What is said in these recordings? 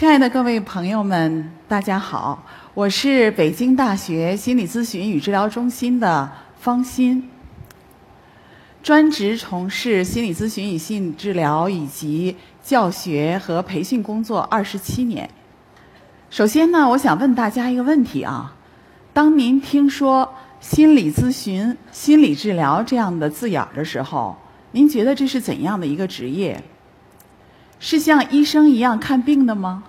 亲爱的各位朋友们，大家好，我是北京大学心理咨询与治疗中心的方鑫，专职从事心理咨询与心理治疗以及教学和培训工作27年。首先呢，我想问大家一个问题啊，当您听说心理咨询、心理治疗这样的字眼的时候，您觉得这是怎样的一个职业？是像医生一样看病的吗？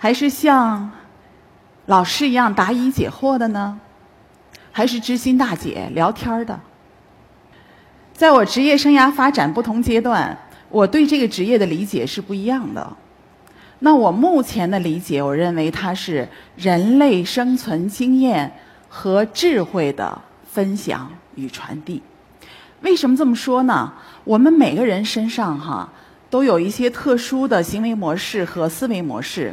还是像老师一样答疑解惑的呢？还是知心大姐聊天的？在我职业生涯发展不同阶段，我对这个职业的理解是不一样的。那我目前的理解，我认为它是人类生存经验和智慧的分享与传递。为什么这么说呢？我们每个人身上都有一些特殊的行为模式和思维模式，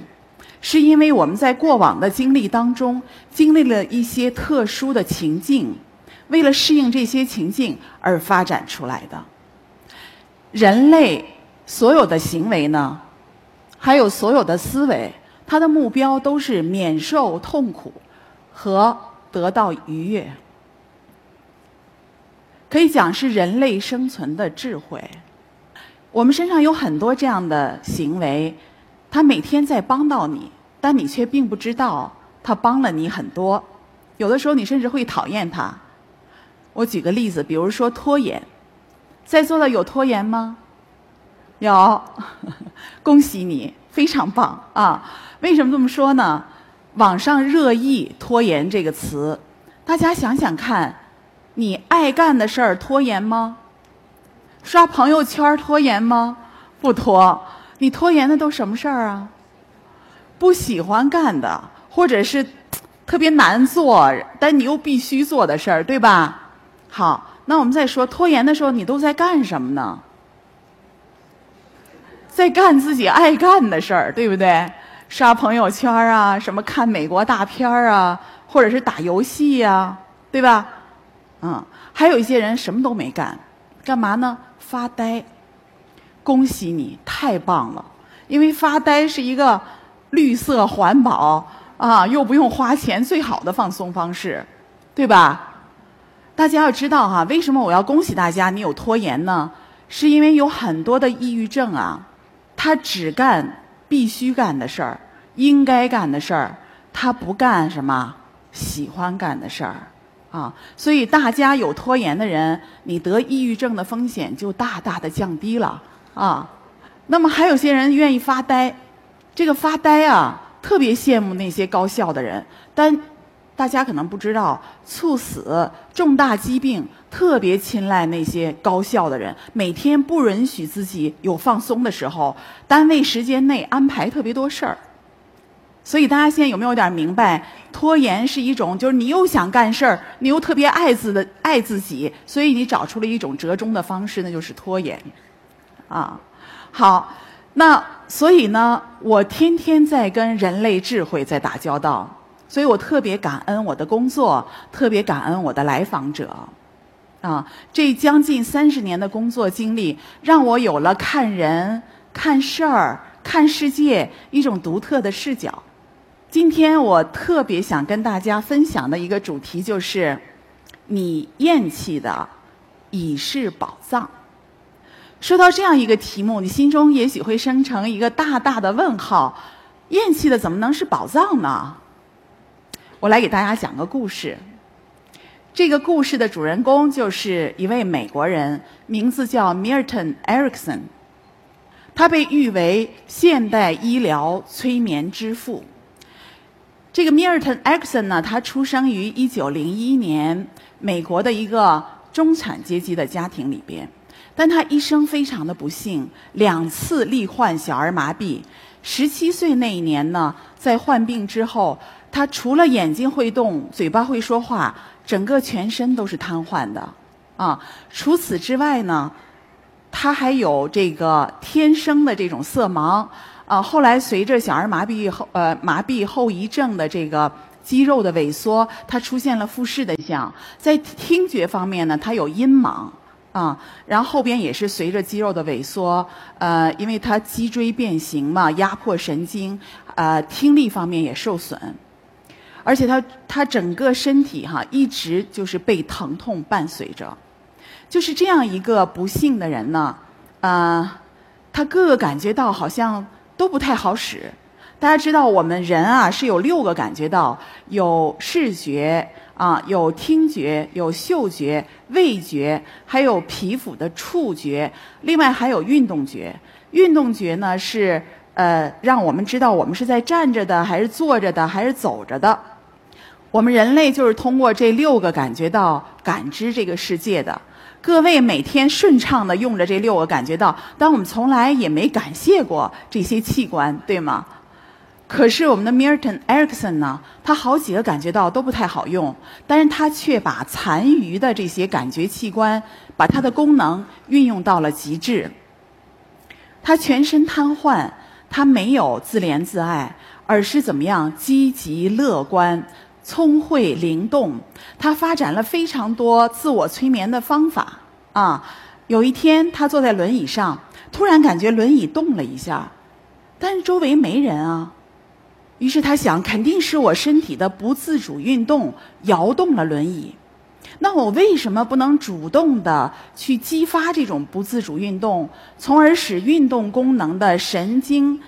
是因为我们在过往的经历当中经历了一些特殊的情境，为了适应这些情境而发展出来的。人类所有的行为呢，还有所有的思维，它的目标都是免受痛苦和得到愉悦，可以讲是人类生存的智慧。我们身上有很多这样的行为，它每天在帮到你，但你却并不知道它帮了你很多。有的时候你甚至会讨厌它。我举个例子，比如说拖延，在座的有拖延吗？有，恭喜你，非常棒啊！为什么这么说呢？网上热议拖延这个词，大家想想看，你爱干的事儿拖延吗？刷朋友圈拖延吗？不拖。你拖延的都什么事儿啊？不喜欢干的，或者是特别难做，但你又必须做的事儿，对吧？好，那我们再说，拖延的时候你都在干什么呢？在干自己爱干的事儿，对不对？刷朋友圈啊，什么看美国大片啊，或者是打游戏啊，对吧？还有一些人什么都没干，干嘛呢？发呆。恭喜你，太棒了！因为发呆是一个绿色环保啊，又不用花钱，最好的放松方式，对吧？大家要知道为什么我要恭喜大家你有拖延呢？是因为有很多的抑郁症啊，他只干必须干的事儿，应该干的事儿，他不干什么喜欢干的事儿啊。所以大家有拖延的人，你得抑郁症的风险就大大的降低了啊。那么还有些人愿意发呆，这个发呆啊，特别羡慕那些高效的人，但大家可能不知道，猝死、重大疾病特别青睐那些高效的人，每天不允许自己有放松的时候，单位时间内安排特别多事儿。所以大家现在有没有点明白，拖延是一种就是你又想干事儿，你又特别爱自己，所以你找出了一种折中的方式，那就是拖延啊。好，那所以呢，我天天在跟人类智慧在打交道，所以我特别感恩我的工作，特别感恩我的来访者啊。这将近30年的工作经历，让我有了看人、看事儿、看世界一种独特的视角。今天我特别想跟大家分享的一个主题，就是你厌弃的已是宝藏。说到这样一个题目，你心中也许会生成一个大大的问号，厌弃的怎么能是宝藏呢？我来给大家讲个故事。这个故事的主人公就是一位美国人，名字叫 Milton Erickson， 他被誉为现代医疗催眠之父。这个 Milton Erickson 呢，他出生于1901年美国的一个中产阶级的家庭里边，但他一生非常的不幸，2次罹患小儿麻痹。17岁那一年呢，在患病之后，他除了眼睛会动、嘴巴会说话，整个全身都是瘫痪的啊。除此之外呢，他还有这个天生的这种色盲啊。后来随着小儿麻痹后遗症的这个肌肉的萎缩，他出现了复视的现象。在听觉方面呢，他有音盲啊，然后后边也是随着肌肉的萎缩，因为它脊椎变形嘛，压迫神经，听力方面也受损，而且他整个身体哈一直就是被疼痛伴随着，就是这样一个不幸的人呢，他各个感觉到好像都不太好使。大家知道我们人啊是有6个感觉到，有视觉。啊，有听觉，有嗅觉、味觉，还有皮肤的触觉，另外还有运动觉。运动觉呢是让我们知道我们是在站着的，还是坐着的，还是走着的。我们人类就是通过这6个感觉到感知这个世界的。各位每天顺畅的用着这6个感觉到，但我们从来也没感谢过这些器官，对吗？可是我们的 Milton Erickson 呢，他好几个感觉到都不太好用，但是他却把残余的这些感觉器官，把它的功能运用到了极致。他全身瘫痪，他没有自怜自爱，而是怎么样积极乐观、聪慧灵动。他发展了非常多自我催眠的方法啊。有一天，他坐在轮椅上，突然感觉轮椅动了一下，但是周围没人啊。于是他想，肯定是我身体的不自主运动摇动了轮椅。那我为什么不能主动的去激发这种不自主运动，从而使运动功能的神经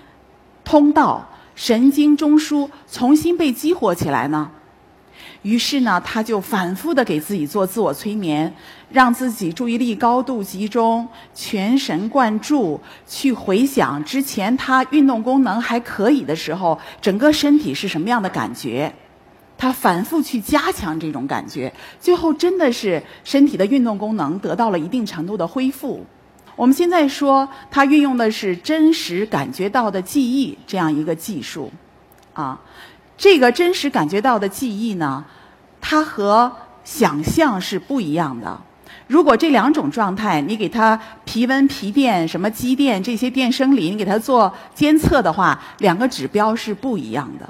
通道、神经中枢重新被激活起来呢？于是呢，他就反复的给自己做自我催眠，让自己注意力高度集中，全神贯注，去回想之前他运动功能还可以的时候，整个身体是什么样的感觉。他反复去加强这种感觉，最后真的是身体的运动功能得到了一定程度的恢复。我们现在说，他运用的是真实感觉到的记忆这样一个技术，啊。这个真实感觉到的记忆呢，它和想象是不一样的。如果这2种状态，你给它皮温、皮电、什么肌电这些电生理，你给它做监测的话，2个指标是不一样的。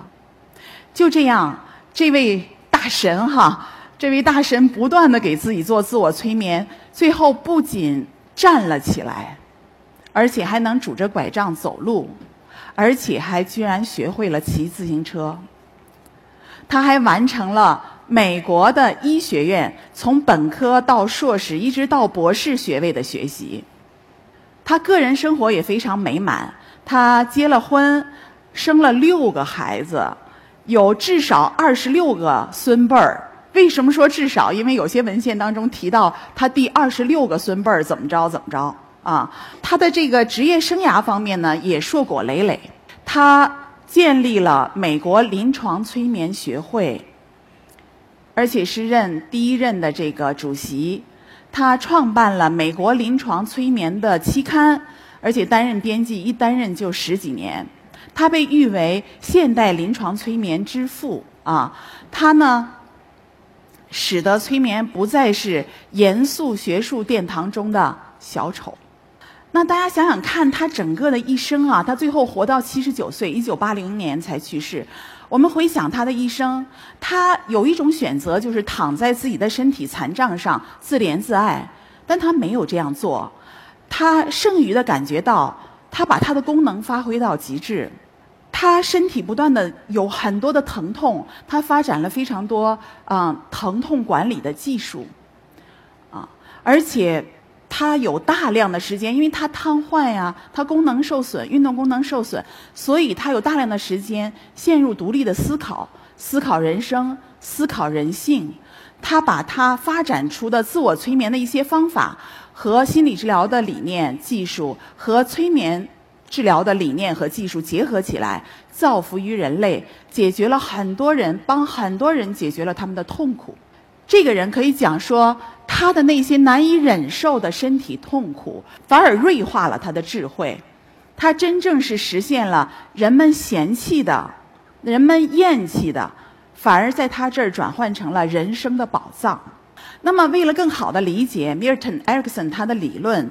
就这样，这位大神哈，这位大神不断地给自己做自我催眠，最后不仅站了起来，而且还能拄着拐杖走路，而且还居然学会了骑自行车。他还完成了美国的医学院从本科到硕士一直到博士学位的学习。他个人生活也非常美满，他结了婚，生了6个孩子，有至少26个孙辈儿。为什么说至少？因为有些文献当中提到他第26个孙辈儿怎么着怎么着啊。他的这个职业生涯方面呢，也硕果累累。他建立了美国临床催眠学会，而且是任第一任的这个主席。他创办了美国临床催眠的期刊，而且担任编辑，一担任就10几年。他被誉为现代临床催眠之父啊。他呢，使得催眠不再是严肃学术殿堂中的小丑。那大家想想看，他整个的一生啊，他最后活到79岁，1980年才去世。我们回想他的一生，他有一种选择，就是躺在自己的身体残障上自怜自爱，但他没有这样做。他剩余的感觉到，他把他的功能发挥到极致。他身体不断的有很多的疼痛，他发展了非常多疼痛管理的技术啊，而且他有大量的时间，因为他瘫痪呀，他功能受损，运动功能受损，所以他有大量的时间陷入独立的思考，思考人生，思考人性。他把他发展出的自我催眠的一些方法和心理治疗的理念、技术和催眠治疗的理念和技术结合起来，造福于人类，解决了很多人，帮很多人解决了他们的痛苦。这个人可以讲说，他的那些难以忍受的身体痛苦，反而锐化了他的智慧。他真正是实现了人们嫌弃的、人们厌弃的，反而在他这儿转换成了人生的宝藏。那么，为了更好地理解 Milton Erickson 他的理论，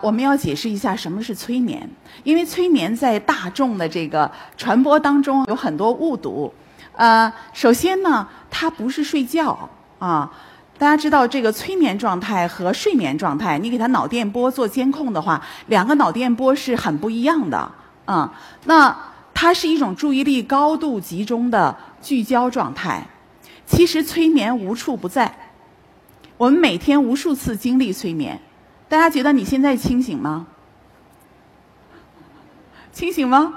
我们要解释一下什么是催眠，因为催眠在大众的这个传播当中有很多误读。首先呢，它不是睡觉啊。大家知道这个催眠状态和睡眠状态，你给它脑电波做监控的话，两个脑电波是很不一样的啊。那它是一种注意力高度集中的聚焦状态。其实催眠无处不在，我们每天无数次经历催眠。大家觉得你现在清醒吗？清醒吗？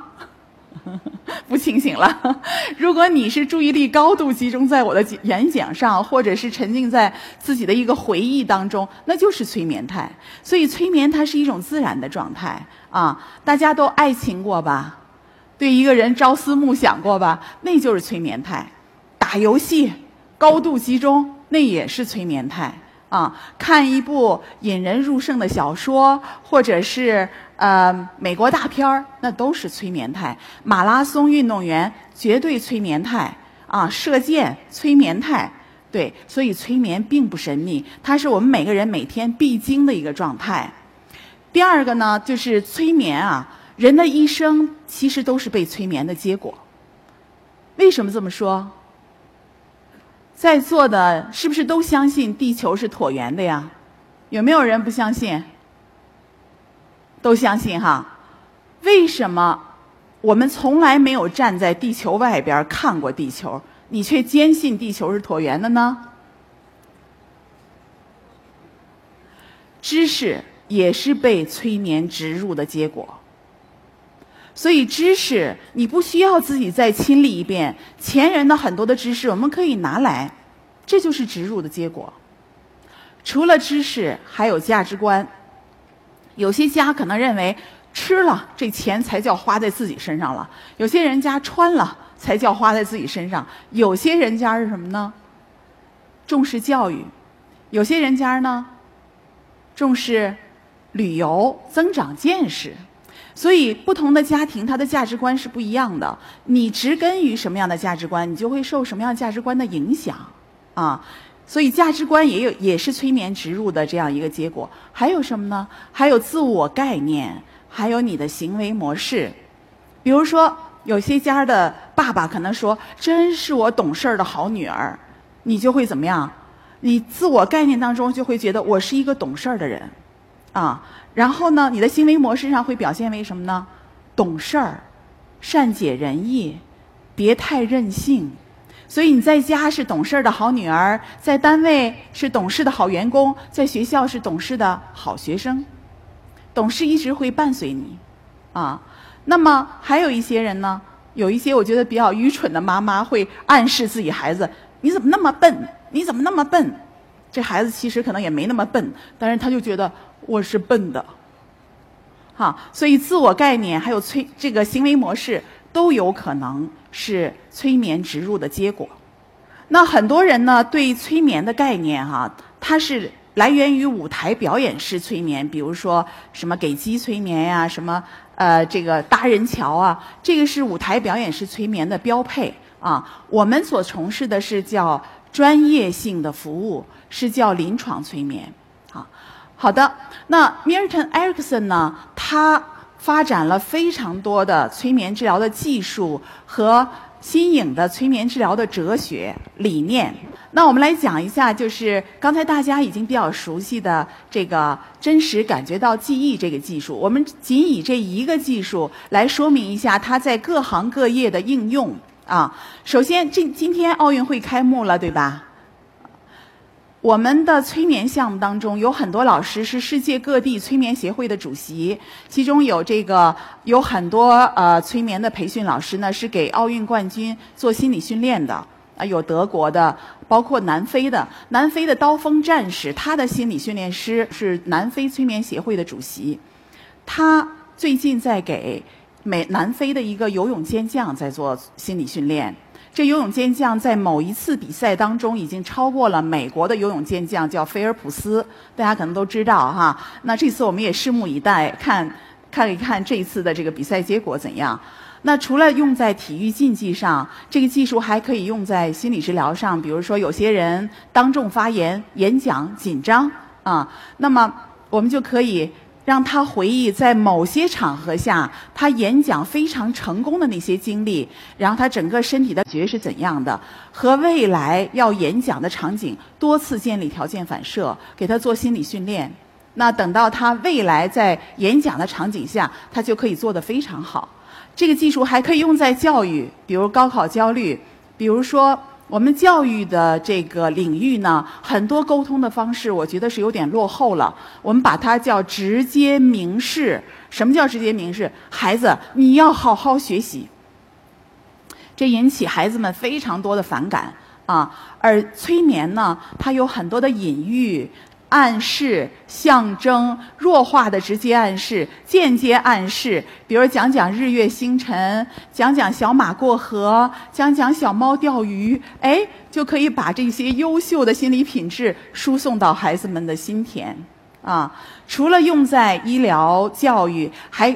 不清醒了。如果你是注意力高度集中在我的演讲上，或者是沉浸在自己的一个回忆当中，那就是催眠态。所以催眠它是一种自然的状态啊！大家都爱情过吧？对一个人朝思暮想过吧？那就是催眠态。打游戏高度集中，那也是催眠态啊！看一部引人入胜的小说，或者是美国大片儿，那都是催眠态。马拉松运动员绝对催眠态啊，射箭催眠态，对，所以催眠并不神秘，它是我们每个人每天必经的一个状态。第二个呢，就是催眠啊，人的一生其实都是被催眠的结果。为什么这么说？在座的是不是都相信地球是椭圆的呀？有没有人不相信？都相信哈，为什么我们从来没有站在地球外边看过地球，你却坚信地球是椭圆的呢？知识也是被催眠植入的结果，所以知识你不需要自己再亲历一遍，前人的很多的知识我们可以拿来，这就是植入的结果。除了知识，还有价值观。有些家可能认为吃了这钱才叫花在自己身上了，有些人家穿了才叫花在自己身上，有些人家是什么呢？重视教育。有些人家呢重视旅游，增长见识。所以不同的家庭它的价值观是不一样的，你植根于什么样的价值观，你就会受什么样的价值观的影响啊。所以价值观也是催眠植入的这样一个结果。还有什么呢？还有自我概念，还有你的行为模式。比如说有些家的爸爸可能说真是我懂事儿的好女儿，你就会怎么样？你自我概念当中就会觉得我是一个懂事儿的人啊。然后呢，你的行为模式上会表现为什么呢？懂事儿，善解人意，别太任性。所以你在家是懂事的好女儿，在单位是懂事的好员工，在学校是懂事的好学生，懂事一直会伴随你，啊。那么还有一些人呢，有一些我觉得比较愚蠢的妈妈会暗示自己孩子：“你怎么那么笨？你怎么那么笨？”这孩子其实可能也没那么笨，但是他就觉得我是笨的，哈。所以自我概念还有这个行为模式都有可能是催眠植入的结果。那很多人呢对催眠的概念哈，它是来源于舞台表演式催眠，比如说什么给鸡催眠呀、什么这个搭人桥啊，这个是舞台表演式催眠的标配啊。我们所从事的是叫专业性的服务，是叫临床催眠啊。好的，那 Milton Erickson 呢，他发展了非常多的催眠治疗的技术和新颖的催眠治疗的哲学理念。那我们来讲一下，就是刚才大家已经比较熟悉的这个真实感觉到记忆这个技术，我们仅以这一个技术来说明一下它在各行各业的应用啊。首先，今天奥运会开幕了，对吧？我们的催眠项目当中有很多老师是世界各地催眠协会的主席，其中有很多催眠的培训老师呢是给奥运冠军做心理训练的啊，有德国的，包括南非的刀锋战士，他的心理训练师是南非催眠协会的主席，他最近在给南非的一个游泳健将在做心理训练。这游泳健将在某一次比赛当中已经超过了美国的游泳健将，叫菲尔普斯，大家可能都知道哈。那这次我们也拭目以待，看一看这一次的这个比赛结果怎样。那除了用在体育竞技上，这个技术还可以用在心理治疗上，比如说有些人当众发言、演讲紧张啊，那么我们就可以让他回忆在某些场合下他演讲非常成功的那些经历，然后他整个身体的觉是怎样的，和未来要演讲的场景多次建立条件反射，给他做心理训练。那等到他未来在演讲的场景下，他就可以做得非常好。这个技术还可以用在教育，比如高考焦虑，比如说我们教育的这个领域呢，很多沟通的方式我觉得是有点落后了。我们把它叫直接明示。什么叫直接明示？孩子，你要好好学习。这引起孩子们非常多的反感啊。而催眠呢，它有很多的隐喻、暗示、象征、弱化的直接暗示、间接暗示，比如讲讲日月星辰，讲讲小马过河，讲讲小猫钓鱼，哎，就可以把这些优秀的心理品质输送到孩子们的心田啊。除了用在医疗教育，还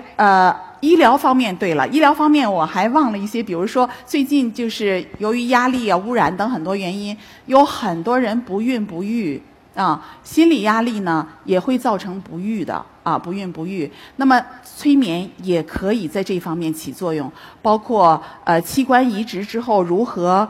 医疗方面，对了，医疗方面我还忘了一些，比如说最近就是由于压力啊、污染等很多原因，有很多人不孕不育。啊，心理压力呢也会造成不育的啊，不孕不育。那么催眠也可以在这方面起作用，包括器官移植之后如何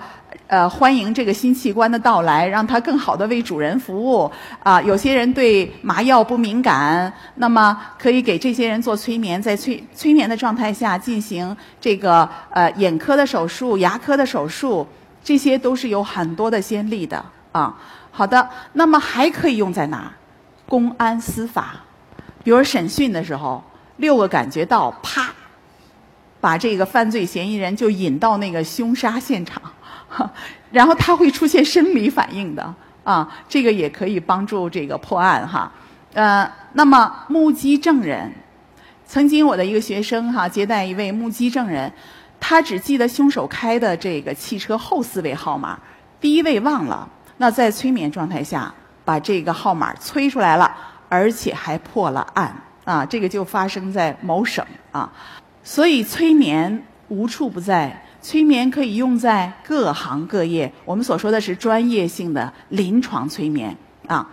欢迎这个新器官的到来，让它更好的为主人服务啊。有些人对麻药不敏感，那么可以给这些人做催眠，在催眠的状态下进行这个眼科的手术、牙科的手术，这些都是有很多的先例的啊。好的，那么还可以用在哪？公安司法，比如审讯的时候，六个感觉到，啪，把这个犯罪嫌疑人就引到那个凶杀现场，然后他会出现生理反应的啊，这个也可以帮助这个破案哈。那么目击证人，曾经我的一个学生哈接待一位目击证人，他只记得凶手开的这个汽车后四位号码，第一位忘了。那在催眠状态下，把这个号码催出来了，而且还破了案啊！这个就发生在某省啊，所以催眠无处不在，催眠可以用在各行各业。我们所说的是专业性的临床催眠啊。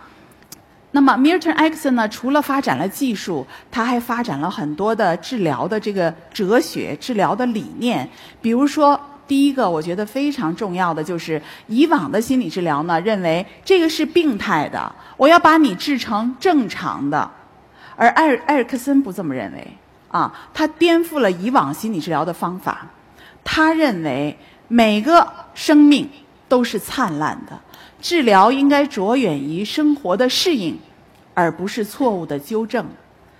那么 Milton Erickson 呢，除了发展了技术，他还发展了很多的治疗的这个哲学、治疗的理念，比如说。第一个我觉得非常重要的就是以往的心理治疗呢，认为这个是病态的，我要把你治成正常的，而埃里克森不这么认为啊，他颠覆了以往心理治疗的方法，他认为每个生命都是灿烂的，治疗应该着眼于生活的适应，而不是错误的纠正。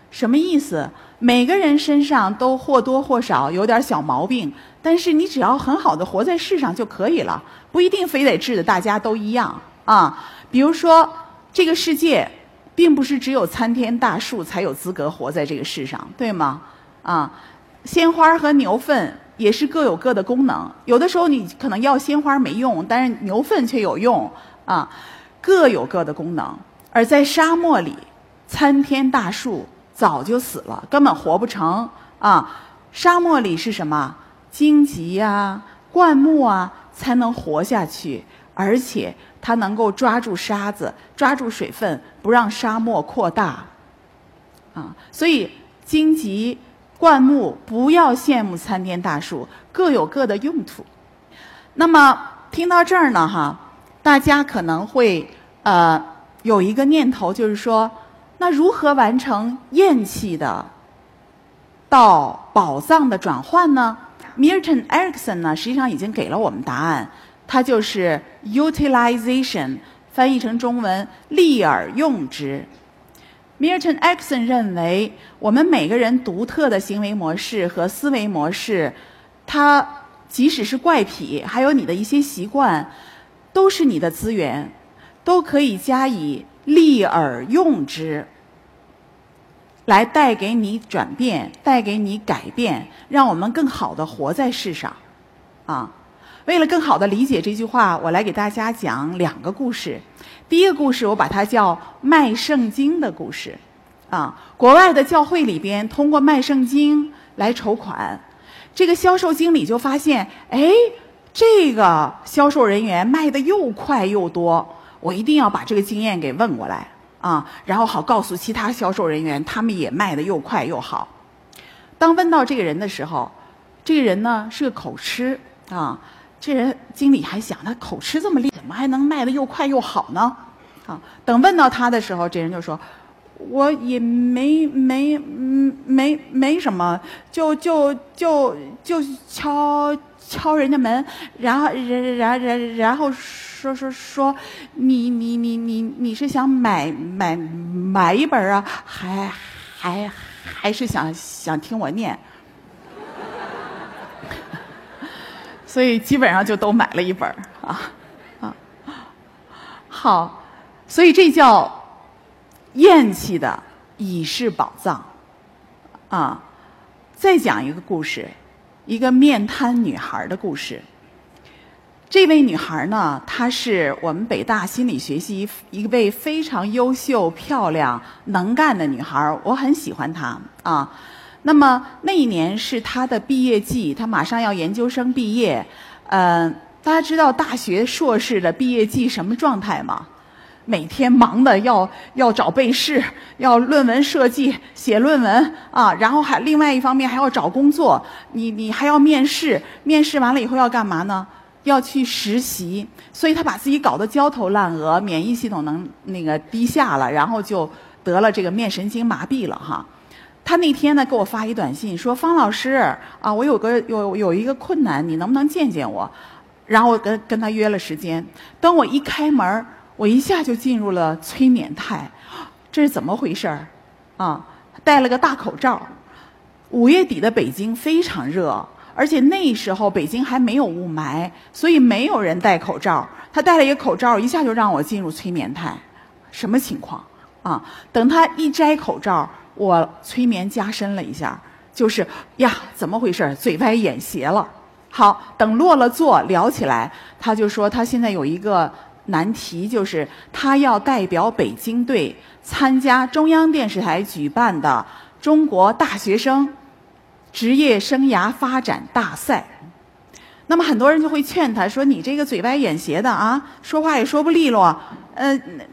什么意思？每个人身上都或多或少有点小毛病，但是你只要很好的活在世上就可以了，不一定非得治的大家都一样啊。比如说，这个世界并不是只有参天大树才有资格活在这个世上，对吗？啊，鲜花和牛粪也是各有各的功能，有的时候你可能要鲜花没用，但是牛粪却有用啊，各有各的功能。而在沙漠里，参天大树早就死了，根本活不成啊！沙漠里是什么？荆棘啊、灌木啊，才能活下去，而且它能够抓住沙子、抓住水分，不让沙漠扩大啊！所以，荆棘、灌木不要羡慕参天大树，各有各的用途。那么听到这儿呢，哈，大家可能会有一个念头，就是说。那如何完成厌弃的到宝藏的转换呢？ Milton Erickson 呢，实际上已经给了我们答案，它就是 utilization， 翻译成中文利而用之。Milton Erickson 认为，我们每个人独特的行为模式和思维模式，它即使是怪癖，还有你的一些习惯，都是你的资源，都可以加以利而用之，来带给你转变，带给你改变，让我们更好的活在世上，啊！为了更好的理解这句话，我来给大家讲两个故事。第一个故事我把它叫卖圣经的故事，啊，国外的教会里边通过卖圣经来筹款，这个销售经理就发现，哎，这个销售人员卖的又快又多。我一定要把这个经验给问过来啊，然后好告诉其他销售人员，他们也卖得又快又好。当问到这个人的时候，这个人呢是个口吃啊，这人经理还想他口吃这么厉害，怎么还能卖得又快又好呢？啊，等问到他的时候，这人就说。我也没什么，就敲人家门，然后说你是想买一本啊，还是想听我念？所以基本上就都买了一本啊，好，所以这叫。厌弃的已是宝藏，啊！再讲一个故事，一个面瘫女孩的故事。这位女孩呢，她是我们北大心理学系一位非常优秀、漂亮、能干的女孩，我很喜欢她啊。那么那一年是她的毕业季，她马上要研究生毕业。大家知道大学硕士的毕业季什么状态吗？每天忙的要找被试，要论文设计、写论文啊，然后还另外一方面还要找工作，你还要面试，面试完了以后要干嘛呢？要去实习，所以他把自己搞得焦头烂额，免疫系统能低下了，然后就得了这个面神经麻痹了哈。他那天呢给我发一短信说：“方老师啊，我有一个困难，你能不能见见我？”然后跟他约了时间，等我一开门。我一下就进入了催眠态，这是怎么回事儿？啊，戴了个大口罩。5月底的北京非常热，而且那时候北京还没有雾霾，所以没有人戴口罩。他戴了一个口罩，一下就让我进入催眠态，什么情况？啊，等他一摘口罩，我催眠加深了一下，就是呀，怎么回事？嘴歪眼斜了。好，等落了座聊起来，他就说他现在有一个。难题就是他要代表北京队参加中央电视台举办的中国大学生职业生涯发展大赛。那么很多人就会劝他说：“你这个嘴歪眼斜的啊，说话也说不利落，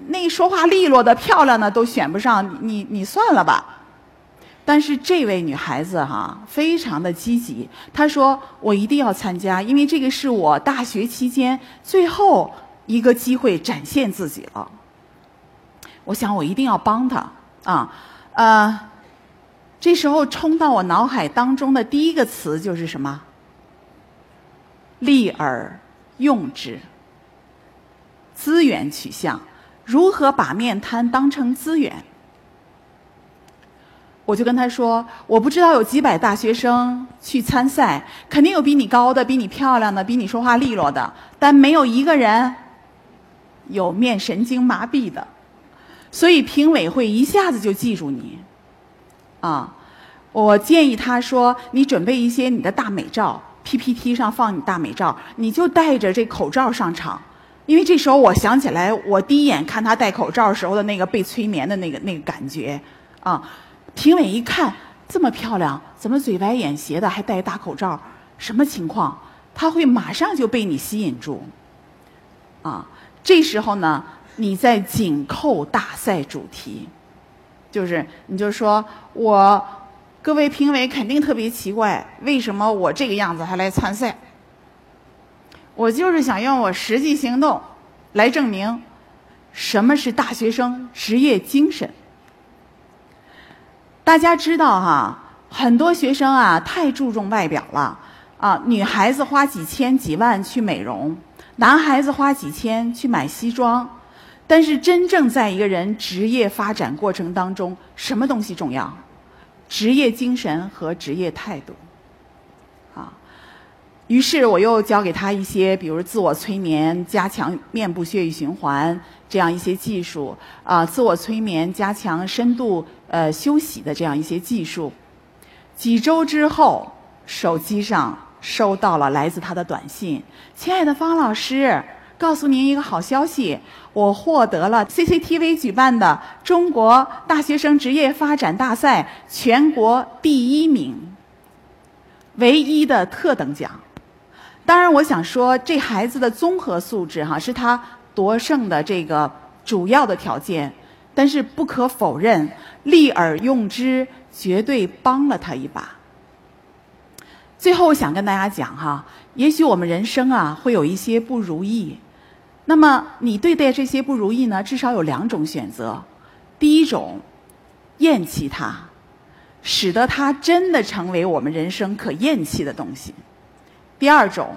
那说话利落的、漂亮的都选不上，你算了吧。”但是这位女孩子哈，非常的积极。她说：“我一定要参加，因为这个是我大学期间最后。”一个机会展现自己了，我想我一定要帮他啊！这时候冲到我脑海当中的第一个词就是什么？利而用之，资源取向，如何把面瘫当成资源？我就跟他说，我不知道有几百大学生去参赛，肯定有比你高的、比你漂亮的、比你说话利落的，但没有一个人。有面神经麻痹的，所以评委会一下子就记住你，啊！我建议他说，你准备一些你的大美照 ，PPT 上放你大美照，你就戴着这口罩上场，因为这时候我想起来，我第一眼看他戴口罩时候的那个被催眠的那个感觉，啊！评委一看这么漂亮，怎么嘴歪眼斜的还戴大口罩，什么情况？他会马上就被你吸引住，啊！这时候呢，你在紧扣大赛主题，就是你就说我各位评委肯定特别奇怪，为什么我这个样子还来参赛？我就是想用我实际行动来证明什么是大学生职业精神。大家知道哈，很多学生啊太注重外表了啊，女孩子花几千几万去美容。男孩子花几千去买西装，但是真正在一个人职业发展过程当中，什么东西重要？职业精神和职业态度，啊。于是我又教给他一些，比如自我催眠、加强面部血液循环这样一些技术啊，自我催眠、加强深度休息的这样一些技术。几周之后，手机上。收到了来自他的短信，亲爱的方老师，告诉您一个好消息，我获得了 CCTV 举办的中国大学生职业发展大赛全国第1名，唯1的特等奖。当然，我想说，这孩子的综合素质哈，是他夺胜的这个主要的条件。但是不可否认，利而用之绝对帮了他一把。最后，我想跟大家讲哈，也许我们人生啊会有一些不如意，那么你对待这些不如意呢，至少有两种选择：第一种，厌弃它，使得它真的成为我们人生可厌弃的东西；第二种，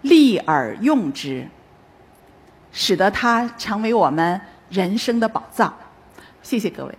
利而用之，使得它成为我们人生的宝藏。谢谢各位。